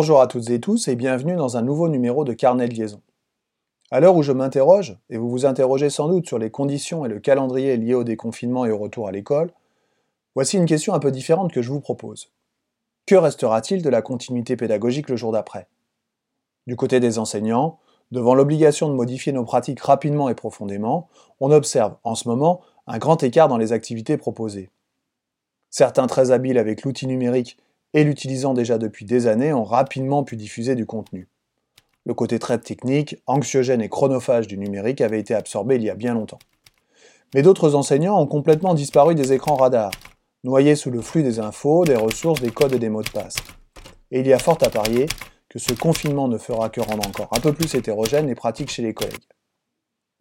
Bonjour à toutes et tous et bienvenue dans un nouveau numéro de Carnet de liaison. À l'heure où je m'interroge, et vous vous interrogez sans doute sur les conditions et le calendrier liés au déconfinement et au retour à l'école, voici une question un peu différente que je vous propose. Que restera-t-il de la continuité pédagogique le jour d'après? Du côté des enseignants, devant l'obligation de modifier nos pratiques rapidement et profondément, on observe en ce moment un grand écart dans les activités proposées. Certains très habiles avec l'outil numérique et l'utilisant déjà depuis des années, ont rapidement pu diffuser du contenu. Le côté très technique, anxiogène et chronophage du numérique avait été absorbé il y a bien longtemps. Mais d'autres enseignants ont complètement disparu des écrans radars, noyés sous le flux des infos, des ressources, des codes et des mots de passe. Et il y a fort à parier que ce confinement ne fera que rendre encore un peu plus hétérogènes les pratiques chez les collègues.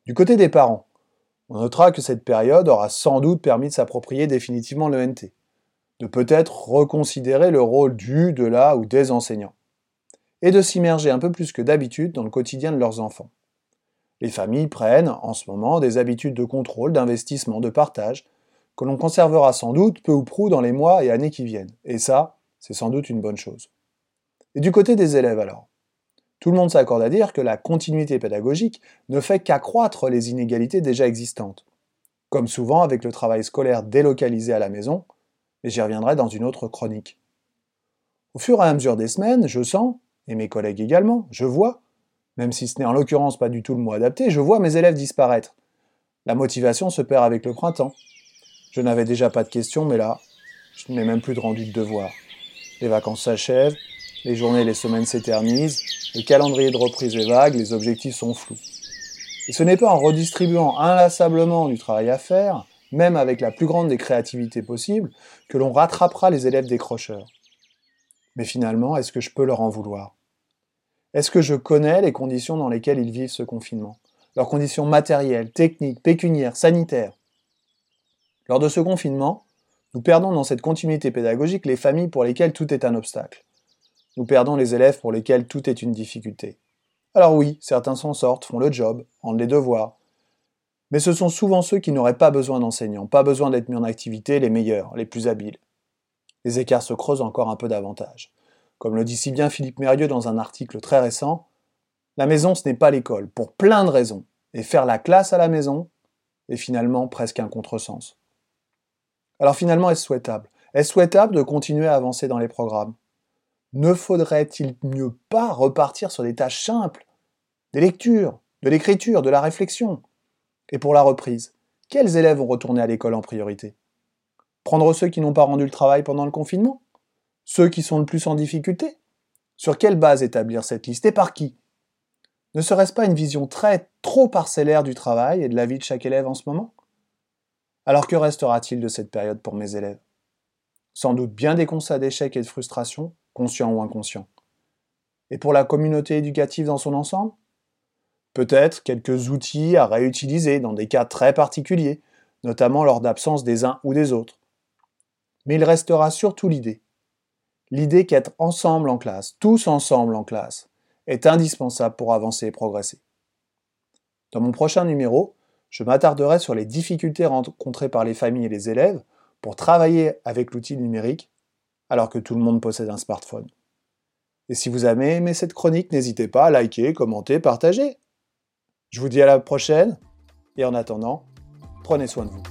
Du côté des parents, on notera que cette période aura sans doute permis de s'approprier définitivement l'ENT, de peut-être reconsidérer le rôle du, de la ou des enseignants, et de s'immerger un peu plus que d'habitude dans le quotidien de leurs enfants. Les familles prennent, en ce moment, des habitudes de contrôle, d'investissement, de partage, que l'on conservera sans doute peu ou prou dans les mois et années qui viennent, et ça, c'est sans doute une bonne chose. Et du côté des élèves alors, tout le monde s'accorde à dire que la continuité pédagogique ne fait qu'accroître les inégalités déjà existantes. Comme souvent avec le travail scolaire délocalisé à la maison, et j'y reviendrai dans une autre chronique. Au fur et à mesure des semaines, je sens, et mes collègues également, je vois, même si ce n'est en l'occurrence pas du tout le mot adapté, je vois mes élèves disparaître. La motivation se perd avec le printemps. Je n'avais déjà pas de questions, mais là, je n'ai même plus de rendu de devoir. Les vacances s'achèvent, les journées et les semaines s'éternisent, le calendrier de reprise est vague, les objectifs sont flous. Et ce n'est pas en redistribuant inlassablement du travail à faire, même avec la plus grande des créativités possibles, que l'on rattrapera les élèves décrocheurs. Mais finalement, est-ce que je peux leur en vouloir? Est-ce que je connais les conditions dans lesquelles ils vivent ce confinement? Leurs conditions matérielles, techniques, pécuniaires, sanitaires? Lors de ce confinement, nous perdons dans cette continuité pédagogique les familles pour lesquelles tout est un obstacle. Nous perdons les élèves pour lesquels tout est une difficulté. Alors oui, certains s'en sortent, font le job, rendent les devoirs, mais ce sont souvent ceux qui n'auraient pas besoin d'enseignants, pas besoin d'être mis en activité, les meilleurs, les plus habiles. Les écarts se creusent encore un peu davantage. Comme le dit si bien Philippe Mérieux dans un article très récent, « La maison, ce n'est pas l'école, pour plein de raisons, et faire la classe à la maison est finalement presque un contresens. » Alors finalement, est-ce souhaitable? Est-ce souhaitable de continuer à avancer dans les programmes? Ne faudrait-il mieux pas repartir sur des tâches simples, des lectures, de l'écriture, de la réflexion? Et pour la reprise, quels élèves vont retourner à l'école en priorité? Prendre ceux qui n'ont pas rendu le travail pendant le confinement? Ceux qui sont le plus en difficulté? Sur quelle base établir cette liste et par qui? Ne serait-ce pas une vision trop parcellaire du travail et de la vie de chaque élève en ce moment? Alors que restera-t-il de cette période pour mes élèves? Sans doute bien des constats d'échecs et de frustrations, conscients ou inconscients. Et pour la communauté éducative dans son ensemble? Peut-être quelques outils à réutiliser dans des cas très particuliers, notamment lors d'absence des uns ou des autres. Mais il restera surtout l'idée qu'être ensemble en classe, tous ensemble en classe, est indispensable pour avancer et progresser. Dans mon prochain numéro, je m'attarderai sur les difficultés rencontrées par les familles et les élèves pour travailler avec l'outil numérique alors que tout le monde possède un smartphone. Et si vous avez aimé cette chronique, n'hésitez pas à liker, commenter, partager. Je vous dis à la prochaine, et en attendant, prenez soin de vous.